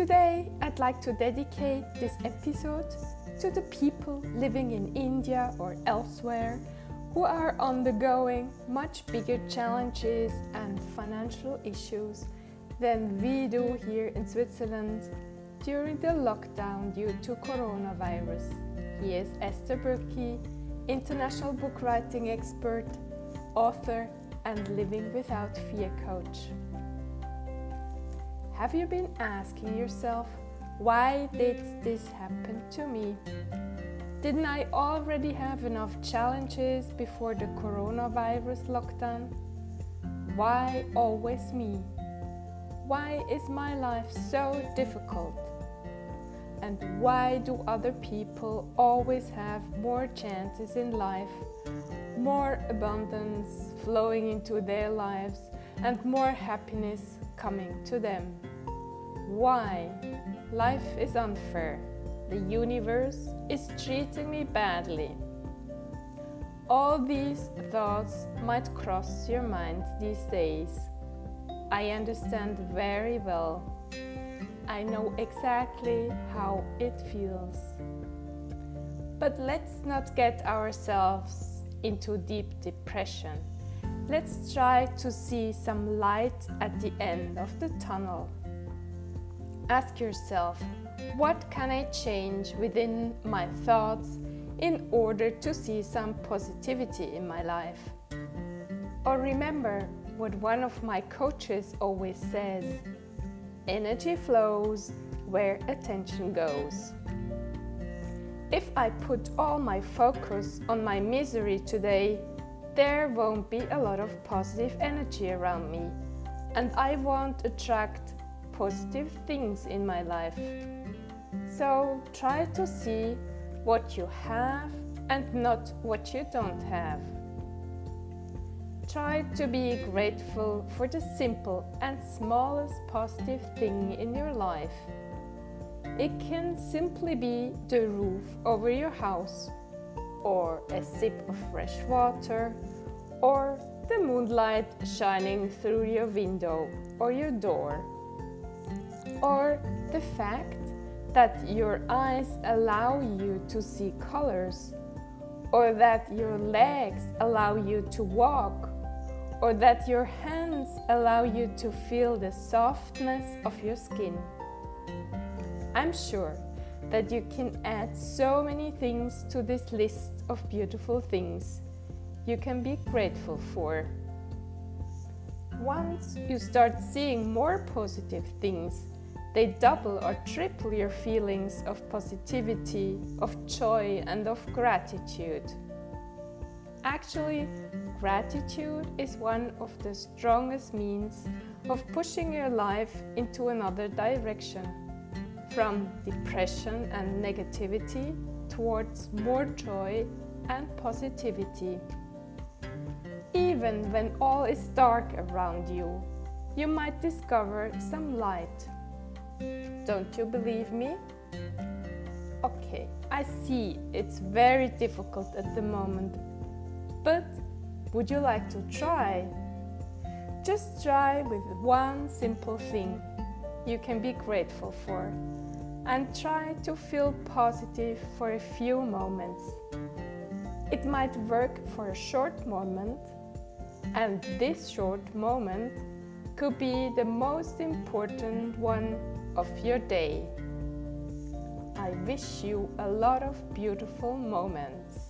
Today, I'd like to dedicate this episode to the people living in India or elsewhere who are undergoing much bigger challenges and financial issues than we do here in Switzerland during the lockdown due to coronavirus. Here is Esther Birki, international book writing expert, author and Living Without Fear coach. Have you been asking yourself, why did this happen to me? Didn't I already have enough challenges before the coronavirus lockdown? Why always me? Why is my life so difficult? And why do other people always have more chances in life, more abundance flowing into their lives, and more happiness coming to them? Why? Life is unfair. The universe is treating me badly. All these thoughts might cross your mind these days. I understand very well. I know exactly how it feels. But let's not get ourselves into deep depression. Let's try to see some light at the end of the tunnel. Ask yourself, what can I change within my thoughts in order to see some positivity in my life? Or remember what one of my coaches always says: energy flows where attention goes. If I put all my focus on my misery today, there won't be a lot of positive energy around me, and I won't attract positive things in my life. So try to see what you have and not what you don't have. Try to be grateful for the simple and smallest positive thing in your life. It can simply be the roof over your house, or a sip of fresh water, or the moonlight shining through your window or your door, or the fact that your eyes allow you to see colors, or that your legs allow you to walk, or that your hands allow you to feel the softness of your skin. I'm sure that you can add so many things to this list of beautiful things you can be grateful for. Once you start seeing more positive things, they double or triple your feelings of positivity, of joy, and of gratitude. Actually, gratitude is one of the strongest means of pushing your life into another direction, from depression and negativity towards more joy and positivity. Even when all is dark around you, you might discover some light. Don't you believe me? Okay, I see it's very difficult at the moment, but would you like to try? Just try with one simple thing you can be grateful for, and try to feel positive for a few moments. It might work for a short moment, and this short moment could be the most important one of your day. I wish you a lot of beautiful moments.